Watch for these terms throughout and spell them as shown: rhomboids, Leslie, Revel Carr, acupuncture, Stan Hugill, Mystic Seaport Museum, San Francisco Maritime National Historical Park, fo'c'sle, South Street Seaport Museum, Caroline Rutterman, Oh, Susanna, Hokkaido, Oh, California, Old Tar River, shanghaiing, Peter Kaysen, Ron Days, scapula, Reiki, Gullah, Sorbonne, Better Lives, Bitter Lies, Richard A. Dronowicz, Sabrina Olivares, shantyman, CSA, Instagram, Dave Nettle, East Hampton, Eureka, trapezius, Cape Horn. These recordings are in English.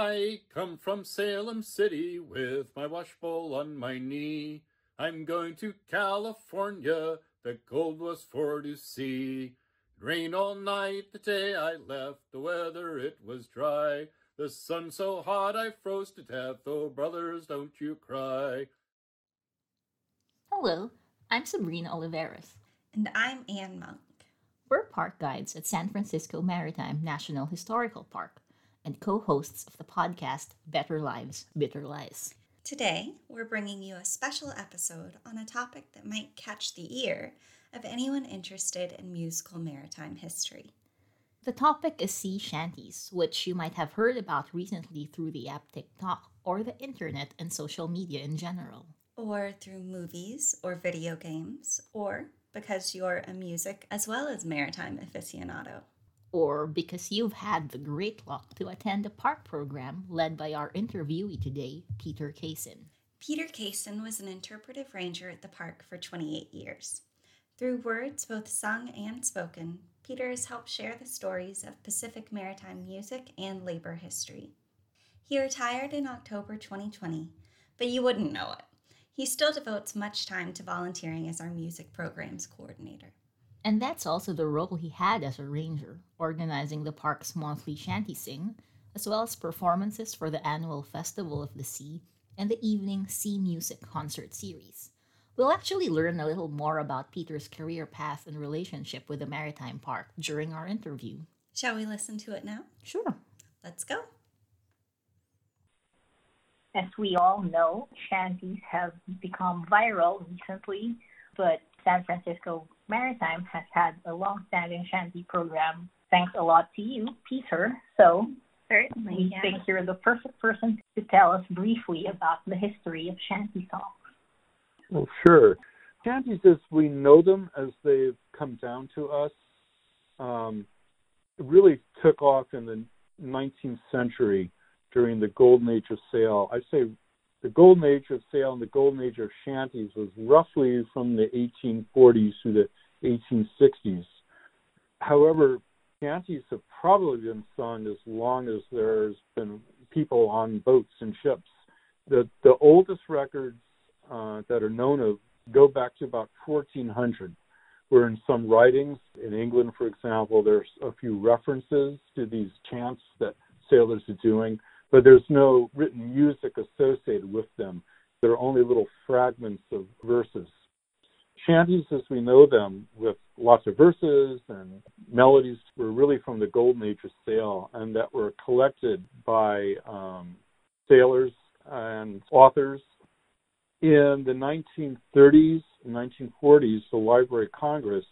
I come from Salem City with my washbowl on my knee. I'm going to California, the gold was for to see. Rain all night the day I left, the weather it was dry. The sun so hot I froze to death, oh brothers don't you cry. Hello, I'm Sabrina Olivares. And I'm Ann Monk. We're park guides at San Francisco Maritime National Historical Park and co-hosts of the podcast Better Lives, Bitter Lies. Today, we're bringing you a special episode on a topic that might catch the ear of anyone interested in musical maritime history. The topic is sea shanties, which you might have heard about recently through the app TikTok or the internet and social media in general. Or through movies or video games, or because you're a music as well as maritime aficionado. Or because you've had the great luck to attend a park program led by our interviewee today, Peter Kaysen. Peter Kaysen was an interpretive ranger at the park for 28 years. Through words both sung and spoken, Peter has helped share the stories of Pacific maritime music and labor history. He retired in October 2020, but you wouldn't know it. He still devotes much time to volunteering as our music programs coordinator. And that's also the role he had as a ranger, organizing the park's monthly shanty sing, as well as performances for the annual Festival of the Sea and the evening Sea Music Concert Series. We'll actually learn a little more about Peter's career path and relationship with the Maritime Park during our interview. Shall we listen to it now? Sure. Let's go. As we all know, shanties have become viral recently, but San Francisco Maritime has had a long-standing shanty program. Thanks a lot to you, Peter. So certainly, we think you're the perfect person to tell us briefly about the history of shanty songs. Well, sure. Shanties, as we know them, as they've come down to us, really took off in the 19th century during the golden age of sail. I say the golden age of sail and the golden age of shanties was roughly from the 1840s through the 1860s. However, shanties have probably been sung as long as there's been people on boats and ships. The oldest records that are known of go back to about 1400, where in some writings in England, for example, there's a few references to these chants that sailors are doing, but there's no written music associated with them. There are only little fragments of verses. Shanties, as we know them, with lots of verses and melodies, were really from the golden age of sail, and that were collected by sailors and authors. In the 1930s and 1940s, the Library of Congress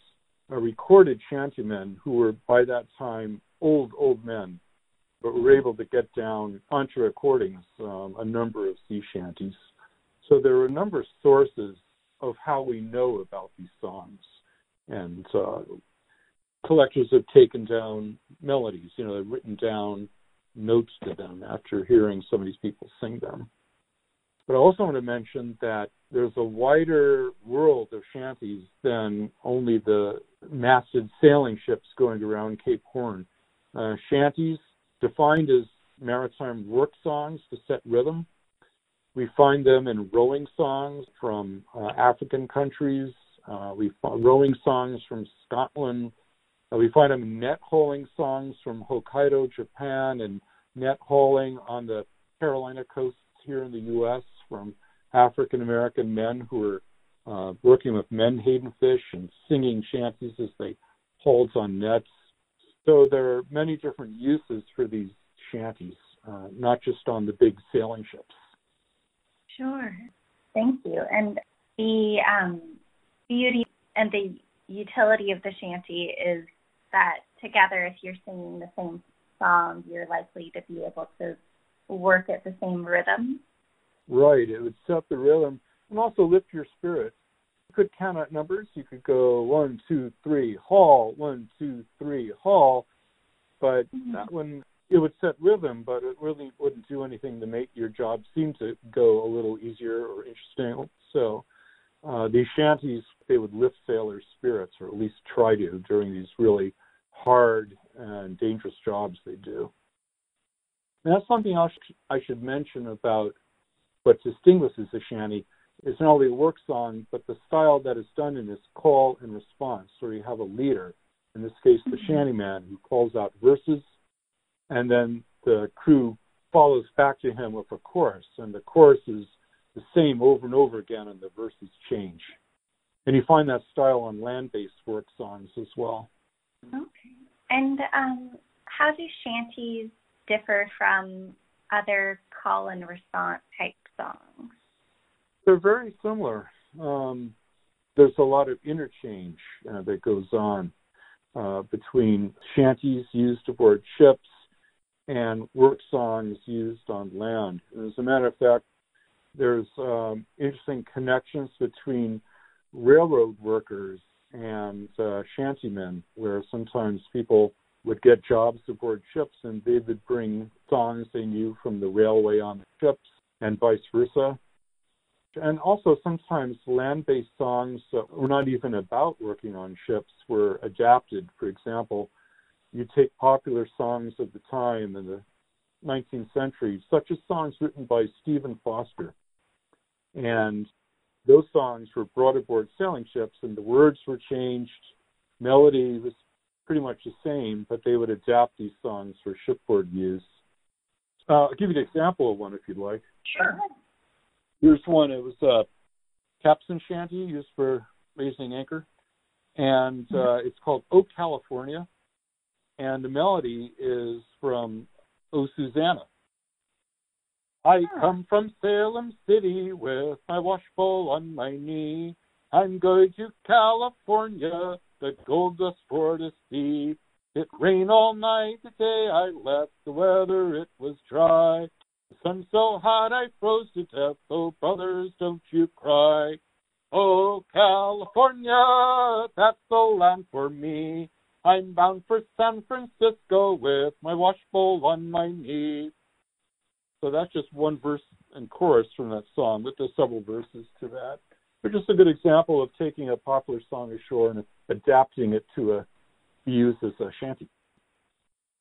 recorded shantymen who were, by that time, old men, but we were able to get down onto recordings a number of sea shanties. So there were a number of sources of how we know about these songs. And collectors have taken down melodies. You know, they've written down notes to them after hearing some of these people sing them. But I also want to mention that there's a wider world of shanties than only the masted sailing ships going around Cape Horn. Shanties, defined as maritime work songs to set rhythm. We find them in rowing songs from African countries. We find rowing songs from Scotland. We find them in net hauling songs from Hokkaido, Japan, and net hauling on the Carolina coasts here in the U.S. from African American men who are working with menhaden fish and singing shanties as they hauled on nets. So there are many different uses for these shanties, not just on the big sailing ships. Sure. Thank you. And the beauty and the utility of the shanty is that together, if you're singing the same song, you're likely to be able to work at the same rhythm. Right. It would set the rhythm and also lift your spirit. Could count out numbers. You could go 1, 2, 3, haul, 1, 2, 3, haul. But that one, it would set rhythm, but it really wouldn't do anything to make your job seem to go a little easier or interesting. So these shanties, they would lift sailors' spirits, or at least try to, during these really hard and dangerous jobs they do. And that's something else I should mention about what distinguishes the shanty is not only works on, but the style that is done in is call and response, where you have a leader, in this case, the shantyman, who calls out verses, and then the crew follows back to him with a chorus, and the chorus is the same over and over again, and the verses change. And you find that style on land-based work songs as well. Okay. And how do shanties differ from other call and response type songs? They're very similar. There's a lot of interchange that goes on between shanties used aboard ships and work songs used on land. And as a matter of fact, there's interesting connections between railroad workers and shantymen, where sometimes people would get jobs aboard ships and they would bring songs they knew from the railway on the ships and vice versa. And also sometimes land-based songs that were not even about working on ships were adapted. For example, you take popular songs of the time in the 19th century, such as songs written by Stephen Foster. And those songs were brought aboard sailing ships and the words were changed. Melody was pretty much the same, but they would adapt these songs for shipboard use. I'll give you an example of one if you'd like. Sure. Here's one. It was a capstan shanty used for raising anchor, and it's called Oh, California, and the melody is from Oh, Susanna. I come from Salem City with my washbowl on my knee. I'm going to California, the gold dust for to see. It rained all night, the day I left, the weather it was dry. The sun's so hot I froze to death, oh brothers, don't you cry. Oh, California, that's the land for me. I'm bound for San Francisco with my washbowl on my knee. So that's just one verse and chorus from that song, but there's several verses to that. But just a good example of taking a popular song ashore and adapting it to be used as a shanty.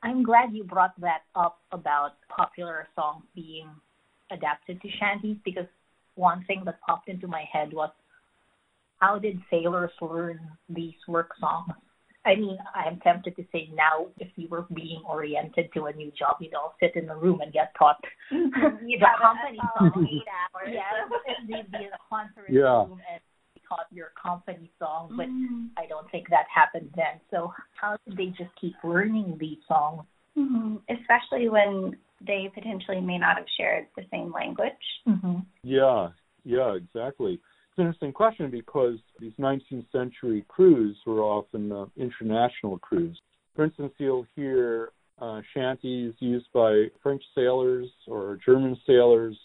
I'm glad you brought that up about popular songs being adapted to shanties, because one thing that popped into my head was, how did sailors learn these work songs? I mean, I'm tempted to say now, if you were being oriented to a new job, you'd all sit in a room and get taught. You'd have company song 8 hours. Yeah, you'd be in a conference room and be taught your company song, but I don't think that happened then. So how did they just keep learning these songs? Mm-hmm. Especially when they potentially may not have shared the same language. Mm-hmm. Yeah, exactly. It's an interesting question because these 19th century crews were often international crews. For instance, you'll hear shanties used by French sailors or German sailors,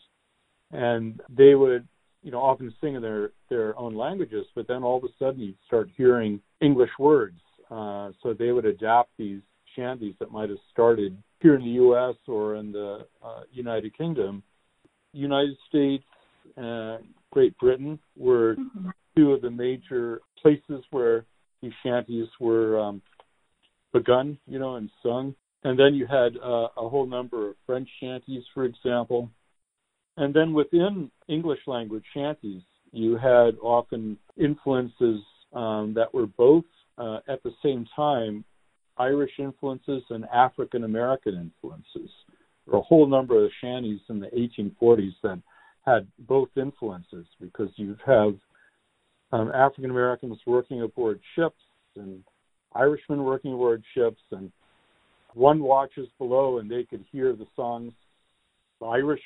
and they would, often sing in their own languages, but then all of a sudden you'd start hearing English words. So they would adapt these shanties that might have started here in the U.S. or in the United Kingdom. United States, Great Britain were two of the major places where these shanties were begun, and sung. And then you had a whole number of French shanties, for example. And then within English language shanties, you had often influences that were both at the same time Irish influences and African American influences. There were a whole number of shanties in the 1840s that had both influences, because you'd have African Americans working aboard ships and Irishmen working aboard ships, and one watches below and they could hear the songs. The Irish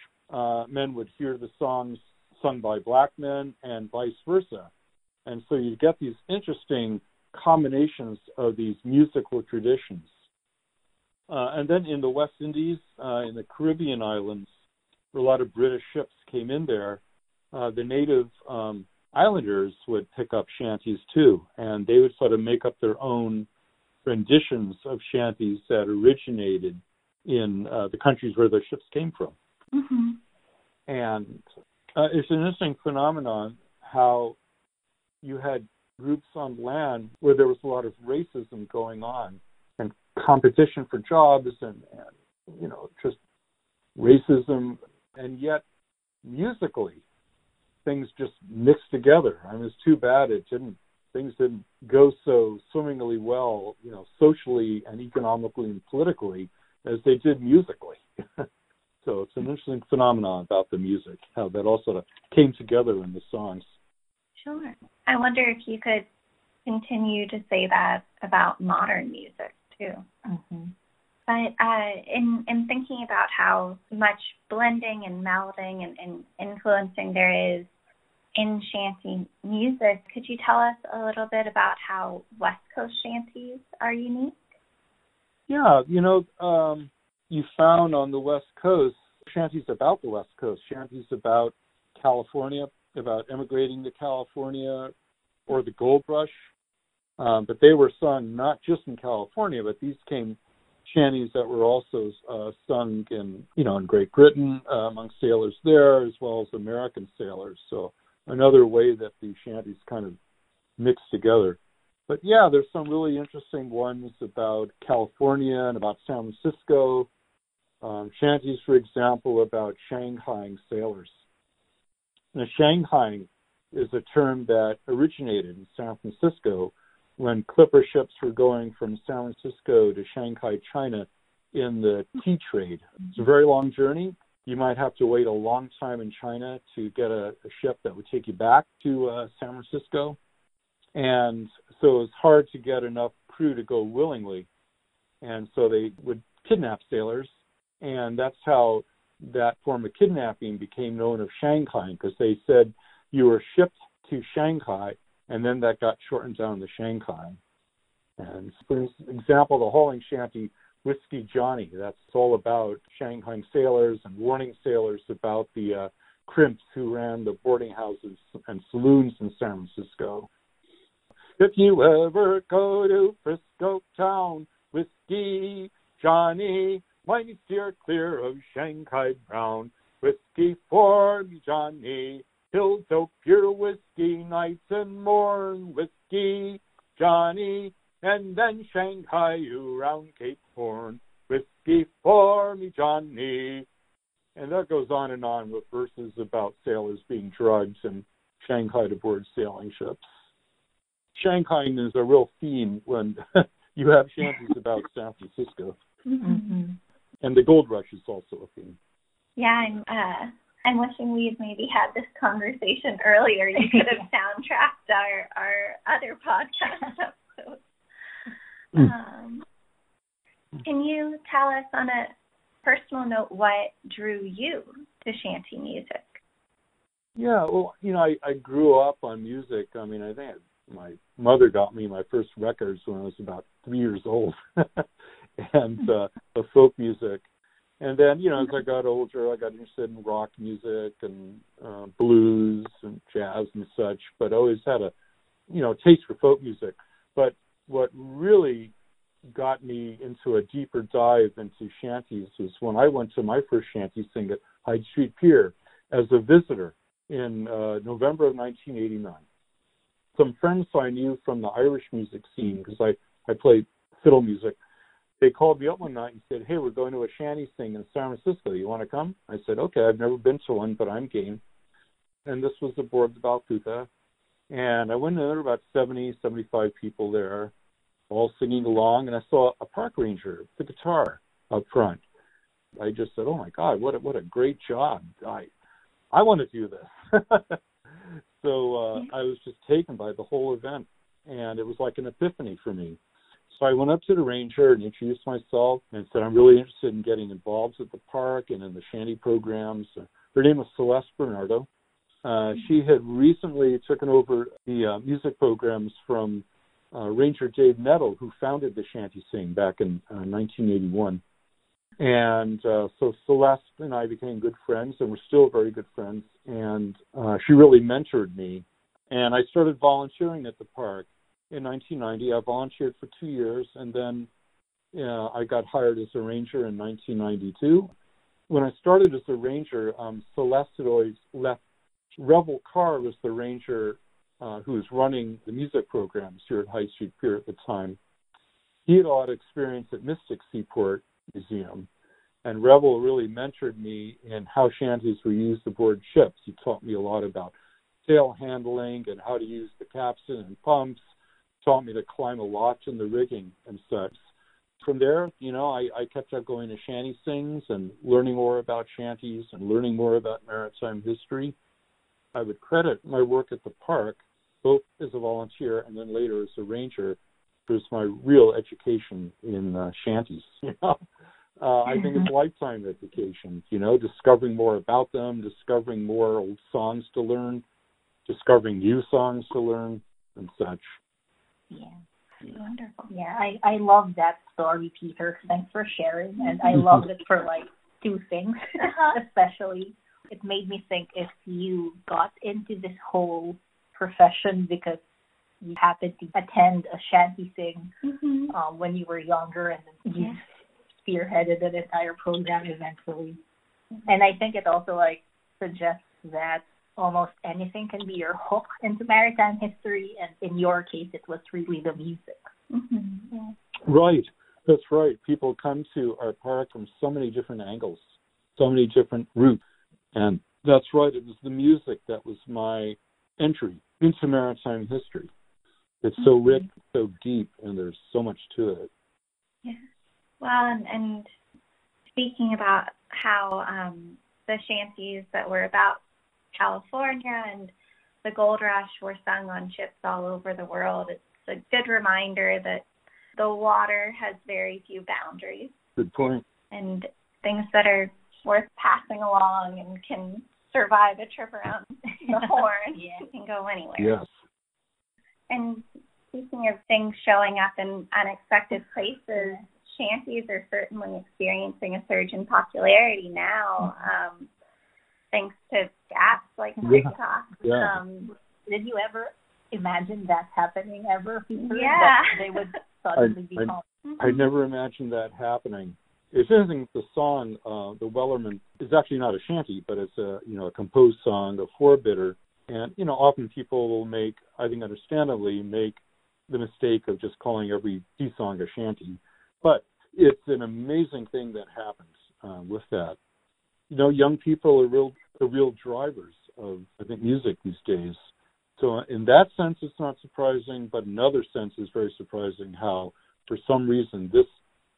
men would hear the songs sung by black men and vice versa. And so you get these interesting combinations of these musical traditions. And then in the West Indies, in the Caribbean islands, a lot of British ships came in there, the native islanders would pick up shanties too, and they would sort of make up their own renditions of shanties that originated in the countries where their ships came from. Mm-hmm. And it's an interesting phenomenon how you had groups on land where there was a lot of racism going on and competition for jobs and just racism, and yet musically things just mixed together. I mean, it's too bad things didn't go so swimmingly well, you know, socially and economically and politically as they did musically. So it's an interesting phenomenon about the music, how that all sort of came together in the songs. Sure. I wonder if you could continue to say that about modern music, too. Mm-hmm. But in thinking about how much blending and melding and influencing there is in shanty music, could you tell us a little bit about how West Coast shanties are unique? Yeah, you know, you found on the West Coast shanties about the West Coast, shanties about California, about immigrating to California or the gold rush. But they were sung not just in California, but these came shanties that were also sung in, you know, in Great Britain among sailors there, as well as American sailors. So another way that the shanties kind of mix together. But yeah, there's some really interesting ones about California and about San Francisco. Shanties, for example, about shanghaiing sailors. Now, shanghaiing is a term that originated in San Francisco when clipper ships were going from San Francisco to Shanghai, China, in the tea trade. It's a very long journey. You might have to wait a long time in China to get a ship that would take you back to San Francisco. And so it was hard to get enough crew to go willingly. And so they would kidnap sailors. And that's how that form of kidnapping became known as shanghaiing, because they said you were shipped to Shanghai, and then that got shortened down to Shanghai. And for example, the hauling shanty, Whiskey Johnny, that's all about shanghaiing sailors and warning sailors about the crimps who ran the boarding houses and saloons in San Francisco. If you ever go to Frisco town, Whiskey Johnny, mind steer clear of Shanghai Brown. Whiskey for me, Johnny, he'll soak your whiskey nights and morn. Whiskey Johnny, and then Shanghai you round Cape Horn. Whiskey for me, Johnny. And that goes on with verses about sailors being drugged and Shanghai to board sailing ships. Shanghaiing is a real theme when you have shanties about San Francisco. Mm-hmm. And the gold rush is also a theme. Yeah, I'm wishing we'd maybe had this conversation earlier. You could have soundtracked our other podcast episodes. Can you tell us on a personal note what drew you to shanty music? Yeah, well, you know, I grew up on music. I mean, I think my mother got me my first records when I was about 3 years old, and the folk music. And then, you know, as I got older, I got interested in rock music and blues and jazz and such, but always had a, you know, taste for folk music. But what really got me into a deeper dive into shanties was when I went to my first shanty sing at Hyde Street Pier as a visitor in November of 1989. Some friends I knew from the Irish music scene, because I played fiddle music, they called me up one night and said, hey, we're going to a shanty sing in San Francisco. You want to come? I said, okay, I've never been to one, but I'm game. And this was aboard the Balclutha. And I went in, there were about 70, 75 people there, all singing along. And I saw a park ranger with a guitar up front. I just said, oh, my God, what a great job. I want to do this. So I was just taken by the whole event, and it was like an epiphany for me. So I went up to the ranger and introduced myself and said, I'm really interested in getting involved with the park and in the shanty programs. Her name was Celeste Bernardo. She had recently taken over the music programs from Ranger Dave Nettle, who founded the Shanty Sing back in 1981. And so Celeste and I became good friends, and we're still very good friends. And she really mentored me. And I started volunteering at the park. In 1990, I volunteered for 2 years, and then I got hired as a ranger in 1992. When I started as a ranger, Celeste had always left. Revel Carr was the ranger who was running the music programs here at Hyde Street Pier at the time. He had a lot of experience at Mystic Seaport Museum, And Revel really mentored me in how shanties were used aboard ships. He taught me a lot about sail handling and how to use the capstan and pumps, taught me to climb a lot in the rigging and such. From there, you know, I kept up going to shanty sings and learning more about shanties and learning more about maritime history. I would credit my work at the park, both as a volunteer and then later as a ranger, was my real education in shanties. You know? I think it's lifetime education, you know, discovering more about them, discovering more old songs to learn, discovering new songs to learn and such. Yeah, wonderful. Yeah, I love that story, Peter. Thanks for sharing. And I love it for like two things, especially. It made me think if you got into this whole profession because you happened to attend a shanty sing when you were younger and then you spearheaded an entire program eventually. And I think it also like suggests that almost anything can be your hook into maritime history, and in your case it was really the music. Right, that's right. People come to our park from so many different angles, so many different routes. And that's right, it was the music that was my entry into maritime history. It's so rich, so deep, and there's so much to it. Yeah. Well, and speaking about how the shanties that were about California and the gold rush were sung on ships all over the world, it's a good reminder that the water has very few boundaries. Good point. And things that are worth passing along and can survive a trip around the Horn and go anywhere. Yes. And speaking of things showing up in unexpected places, shanties are certainly experiencing a surge in popularity now, thanks to apps like TikTok. Yeah. Did you ever imagine that happening ever? Yeah. That they would suddenly be home. I never imagined that happening. It's interesting, the song, the Wellerman, is actually not a shanty, but it's a, you know, a composed song, a four-biter. And, you know, often people will make, I think understandably, make the mistake of just calling every sea song a shanty. But it's an amazing thing that happens with that. You know, young people are real drivers of, I think, music these days. So in that sense, it's not surprising, but in another sense, it's very surprising how, for some reason, this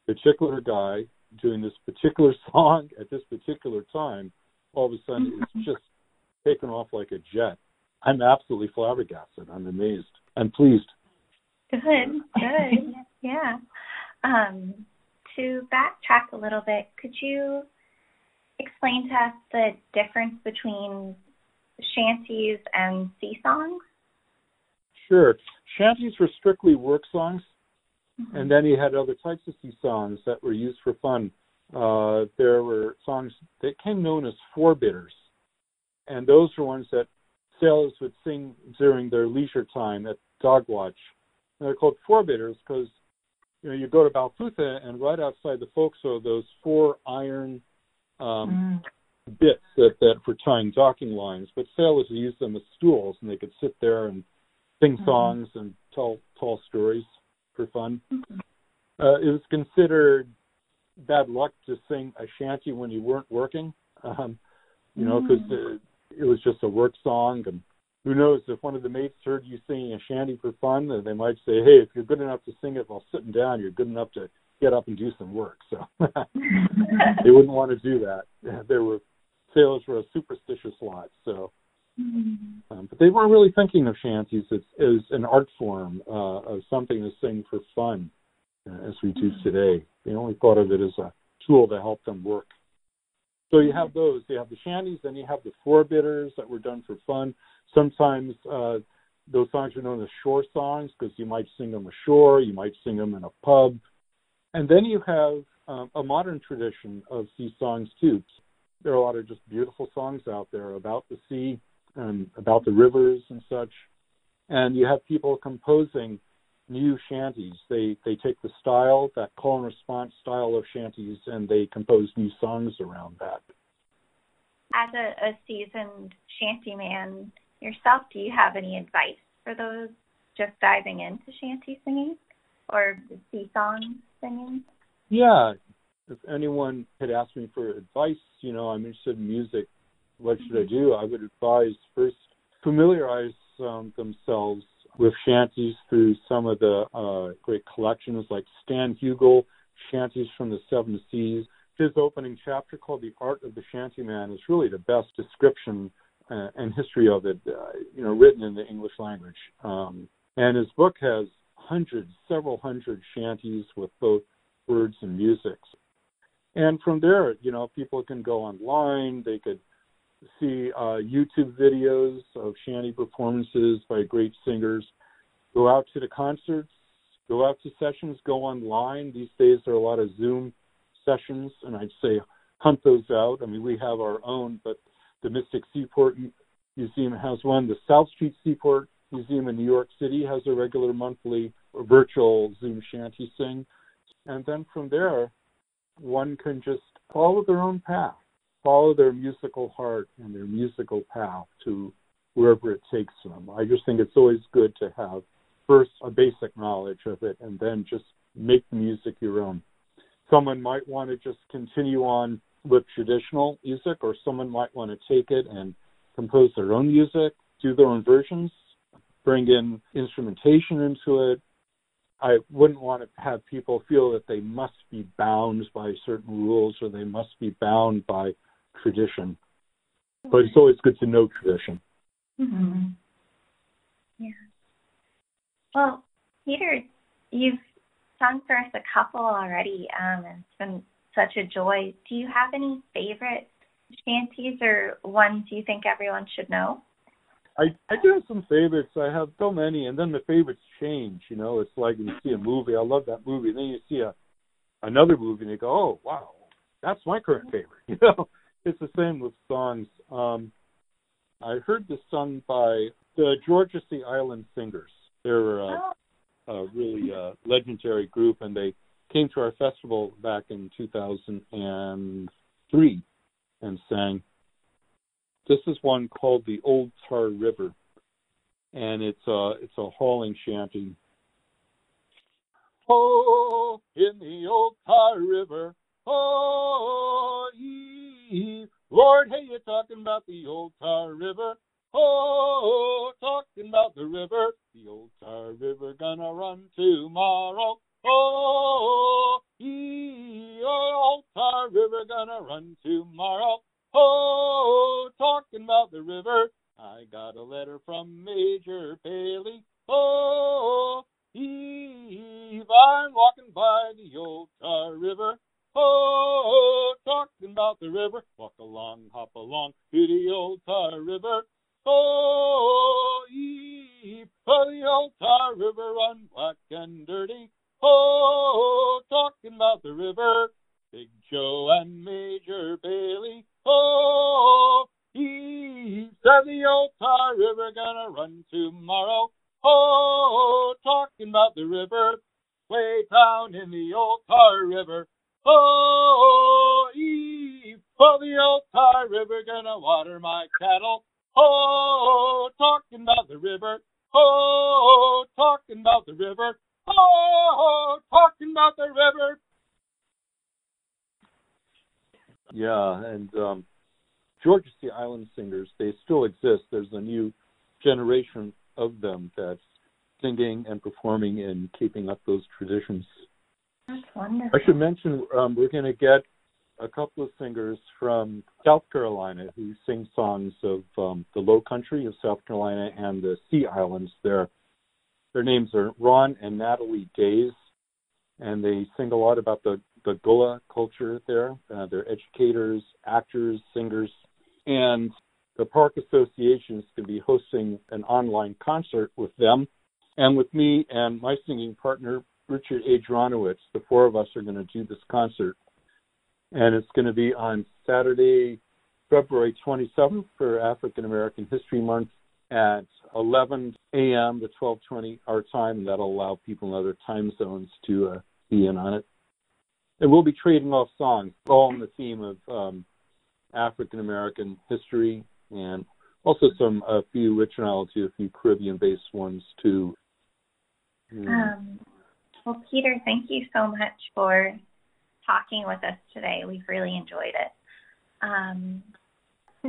particular guy doing this particular song at this particular time, all of a sudden it's just taken off like a jet. I'm absolutely flabbergasted. I'm amazed. I'm pleased. Good. Yeah. To backtrack a little bit, could you explain to us the difference between shanties and sea songs? Sure. Shanties were strictly work songs. And then he had other types of sea songs that were used for fun. There were songs that came known as four-bitters, and those were ones that sailors would sing during their leisure time at dog watch. And they're called four-bitters because, you know, you go to Balclutha and right outside the fo'c'sle, those four iron bits that were tying docking lines, but sailors would use them as stools, and they could sit there and sing songs and tell stories for fun. It was considered bad luck to sing a shanty when you weren't working, you know, because it was just a work song. And who knows, if one of the mates heard you singing a shanty for fun, they might say, hey, if you're good enough to sing it while sitting down, you're good enough to get up and do some work. So they wouldn't want to do that. Sailors were a superstitious lot, so. But they weren't really thinking of shanties as an art form, of something to sing for fun, as we do today. They only thought of it as a tool to help them work. So you have those. You have the shanties, then you have the four-bitters that were done for fun. Sometimes those songs are known as shore songs because you might sing them ashore, you might sing them in a pub. And then you have a modern tradition of sea songs, too. There are a lot of just beautiful songs out there about the sea and about the rivers and such. And you have people composing new shanties. They take the style, that call and response style of shanties, and they compose new songs around that. As a seasoned shantyman yourself, do you have any advice for those just diving into shanty singing or sea song singing? Yeah, if anyone had asked me for advice, you know, I'm interested in music, what should I do? I would advise first familiarize themselves with shanties through some of the great collections like Stan Hugill, Shanties from the Seven Seas. His opening chapter called The Art of the Shantyman is really the best description and history of it, you know, written in the English language. And his book has hundreds, several hundred shanties with both words and music. And from there, you know, people can go online. They could see YouTube videos of shanty performances by great singers, go out to the concerts, go out to sessions, go online. These days there are a lot of Zoom sessions, and I'd say hunt those out. I mean, we have our own, but the Mystic Seaport Museum has one. The South Street Seaport Museum in New York City has a regular monthly virtual Zoom shanty sing. And then from there, one can just follow their own path, follow their musical heart and their musical path to wherever it takes them. I just think it's always good to have first a basic knowledge of it and then just make the music your own. Someone might want to just continue on with traditional music, or someone might want to take it and compose their own music, do their own versions, bring in instrumentation into it. I wouldn't want to have people feel that they must be bound by certain rules or they must be bound by tradition. But it's always good to know tradition. Mm-hmm. Yeah. Well, Peter, you've sung for us a couple already, and it's been such a joy. Do you have any favorite shanties or ones you think everyone should know? I do have some favorites. I have so many, and then the favorites change. You know, it's like you see a movie. I love that movie. And then you see another movie, and you go, "Oh, wow, that's my current favorite." You know, it's the same with songs. I heard this sung by the Georgia Sea Island Singers. They're a really legendary group, and they came to our festival back in 2003 and sang. This is one called the Old Tar River, and it's a hauling shanty. Oh, in the Old Tar River, oh, Eve. Lord, hey, you're talking about the Old Tar River, oh, talking about the river. The Old Tar River gonna run tomorrow, oh, Eve. Old Tar River gonna run tomorrow. Oh, talking about the river, I got a letter from Major Bailey. Oh, Eve, I'm walking by the Old Tar River. Oh, talking about the river, walk along, hop along to the Old Tar River. Oh, Eve, by the Old Tar River, run black and dirty. Oh, talking about the river, Big Joe and Major Bailey. Oh, he said the Old Tar River gonna run tomorrow. Oh, talking about the river, way down in the Old Tar River. Oh, Eve, for the Old Tar River gonna water my cattle. Oh, talking about the river. Oh, talking about the river. Oh, talking about the river. Yeah, and Georgia Sea Island Singers, they still exist. There's a new generation of them that's singing and performing and keeping up those traditions. That's wonderful. I should mention we're going to get a couple of singers from South Carolina who sing songs of the low country of South Carolina and the Sea Islands there. Their names are Ron and Natalie Days, and they sing a lot about the Gullah culture there. They're educators, actors, singers, and the park association is going to be hosting an online concert with them. And with me and my singing partner, Richard A. Dronowicz, the four of us are going to do this concert. And it's going to be on Saturday, February 27th for African American History Month at 11 a.m. to 12:20 our time. That'll allow people in other time zones to be in on it. And we'll be trading off songs, all on the theme of African-American history, and also a few Rich and I will do a few Caribbean-based ones, too. Well, Peter, thank you so much for talking with us today. We've really enjoyed it.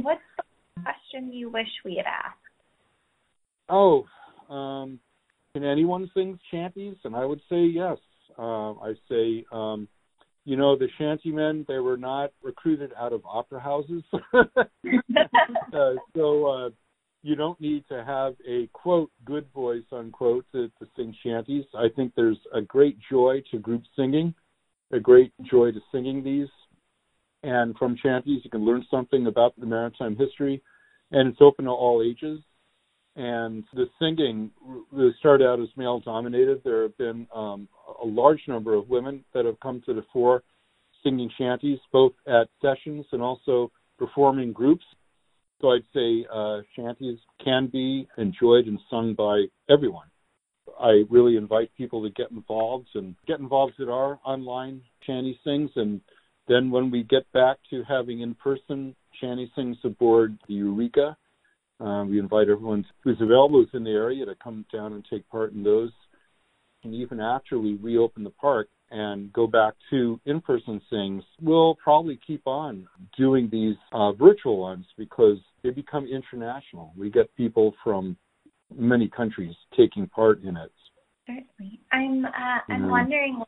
What's the question you wish we had asked? Can anyone sing shanties? And I would say yes. You know, the shantymen, they were not recruited out of opera houses. So you don't need to have a, quote, good voice, unquote, to sing shanties. I think there's a great joy to group singing, a great joy to singing these. And from shanties, you can learn something about the maritime history. And it's open to all ages. And the singing, they start out as male-dominated. There have been a large number of women that have come to the fore singing shanties, both at sessions and also performing groups. So I'd say shanties can be enjoyed and sung by everyone. I really invite people to get involved at our online shanty sings. And then when we get back to having in-person shanty sings aboard the Eureka, we invite everyone who's available, who's in the area, to come down and take part in those. And even after we reopen the park and go back to in-person sings, we'll probably keep on doing these virtual ones because they become international. We get people from many countries taking part in it. Certainly. I'm wondering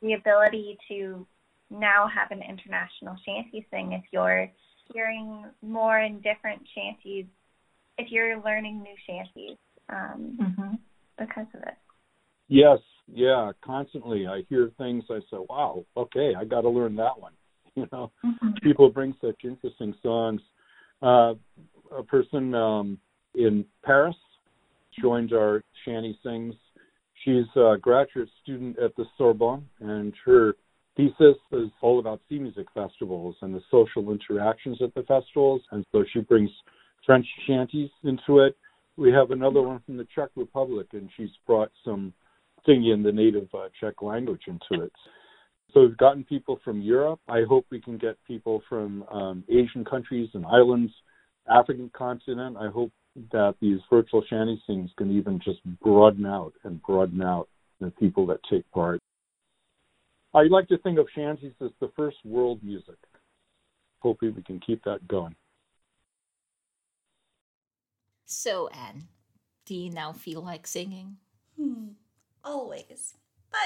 the ability to now have an international shanty sing, if you're hearing more in different shanties, if you're learning new shanties because of it. Yes, yeah, constantly. I hear things, I say, wow, okay, I got to learn that one. You know, people bring such interesting songs. A person in Paris joined our shanty sings. She's a graduate student at the Sorbonne, and her thesis is all about sea music festivals and the social interactions at the festivals, and so she brings French shanties into it. We have another one from the Czech Republic, and she's brought some singing in the native Czech language into it. So we've gotten people from Europe. I hope we can get people from Asian countries and islands, African continent. I hope that these virtual shanty sings can even just broaden out the people that take part. I like to think of shanties as the first world music. Hopefully we can keep that going. So, Anne, do you now feel like singing? Always. But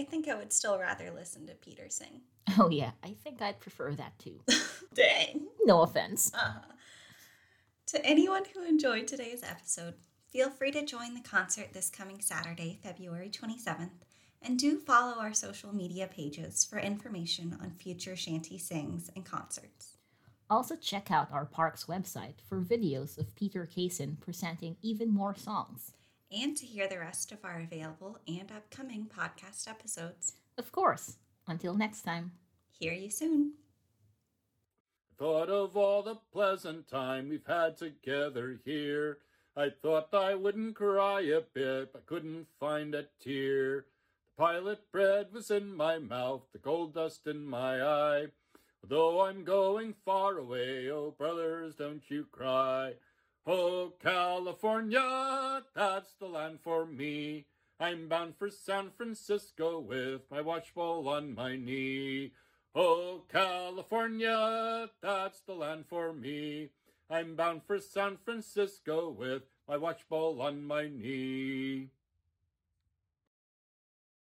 I think I would still rather listen to Peter sing. Oh, yeah. I think I'd prefer that, too. Dang. No offense. To anyone who enjoyed today's episode, feel free to join the concert this coming Saturday, February 27th. And do follow our social media pages for information on future shanty sings and concerts. Also check out our park's website for videos of Peter Kaysen presenting even more songs. And to hear the rest of our available and upcoming podcast episodes. Of course. Until next time. Hear you soon. I thought of all the pleasant time we've had together here. I thought I wouldn't cry a bit, but couldn't find a tear. Pilot bread was in my mouth, the gold dust in my eye. Although I'm going far away, oh brothers, don't you cry. Oh California, that's the land for me. I'm bound for San Francisco with my watch bowl on my knee. Oh California, that's the land for me. I'm bound for San Francisco with my watch bowl on my knee.